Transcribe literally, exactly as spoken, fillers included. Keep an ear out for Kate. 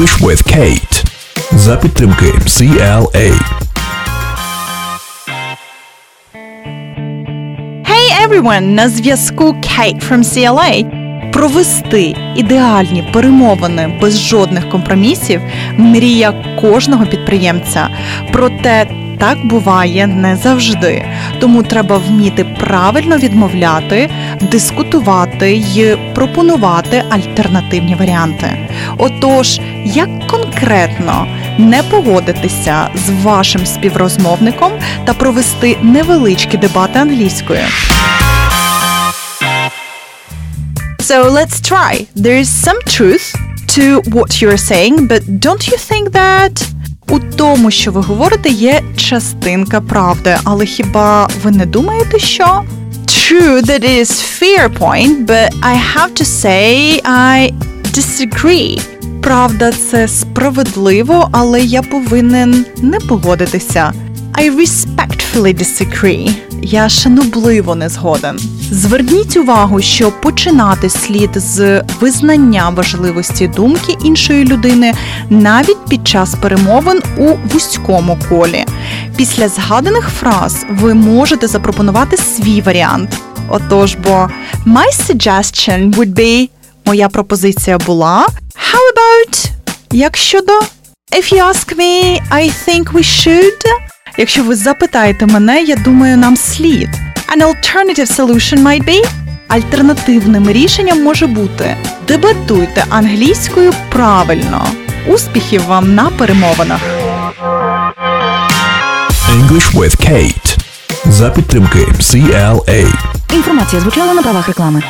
English with Kate за підтримки C L A. Hey everyone! На зв'язку Kate from C L A. Провести ідеальні перемовини без жодних компромісів – мрія кожного підприємця. Проте так буває не завжди. Тому треба вміти правильно відмовляти, дискутувати й пропонувати альтернативні варіанти. Отож, як конкретно не погодитися з вашим співрозмовником та провести невеличкі дебати англійською? So let's try. There is some truth to what you're saying, but don't you think that... У тому, що ви говорите, є частинка правди, але хіба ви не думаєте, що... True, that is fair point, but I have to say I disagree. Правда, це справедливо, але я повинен не погодитися. I respectfully disagree. Я шанобливо не згоден. Зверніть увагу, що починати слід з визнання важливості думки іншої людини навіть під час перемовин у вузькому колі. Після згаданих фраз ви можете запропонувати свій варіант. Отож, бо My suggestion would be Моя пропозиція була How about Як щодо If you ask me, I think we should Якщо ви запитаєте мене, я думаю, нам слід. An alternative solution might be? Альтернативним рішенням може бути. Дебатуйте англійською правильно. Успіхів вам на перемовинах. English with Kate. За підтримки C L A. Інформація звучала на правах реклами.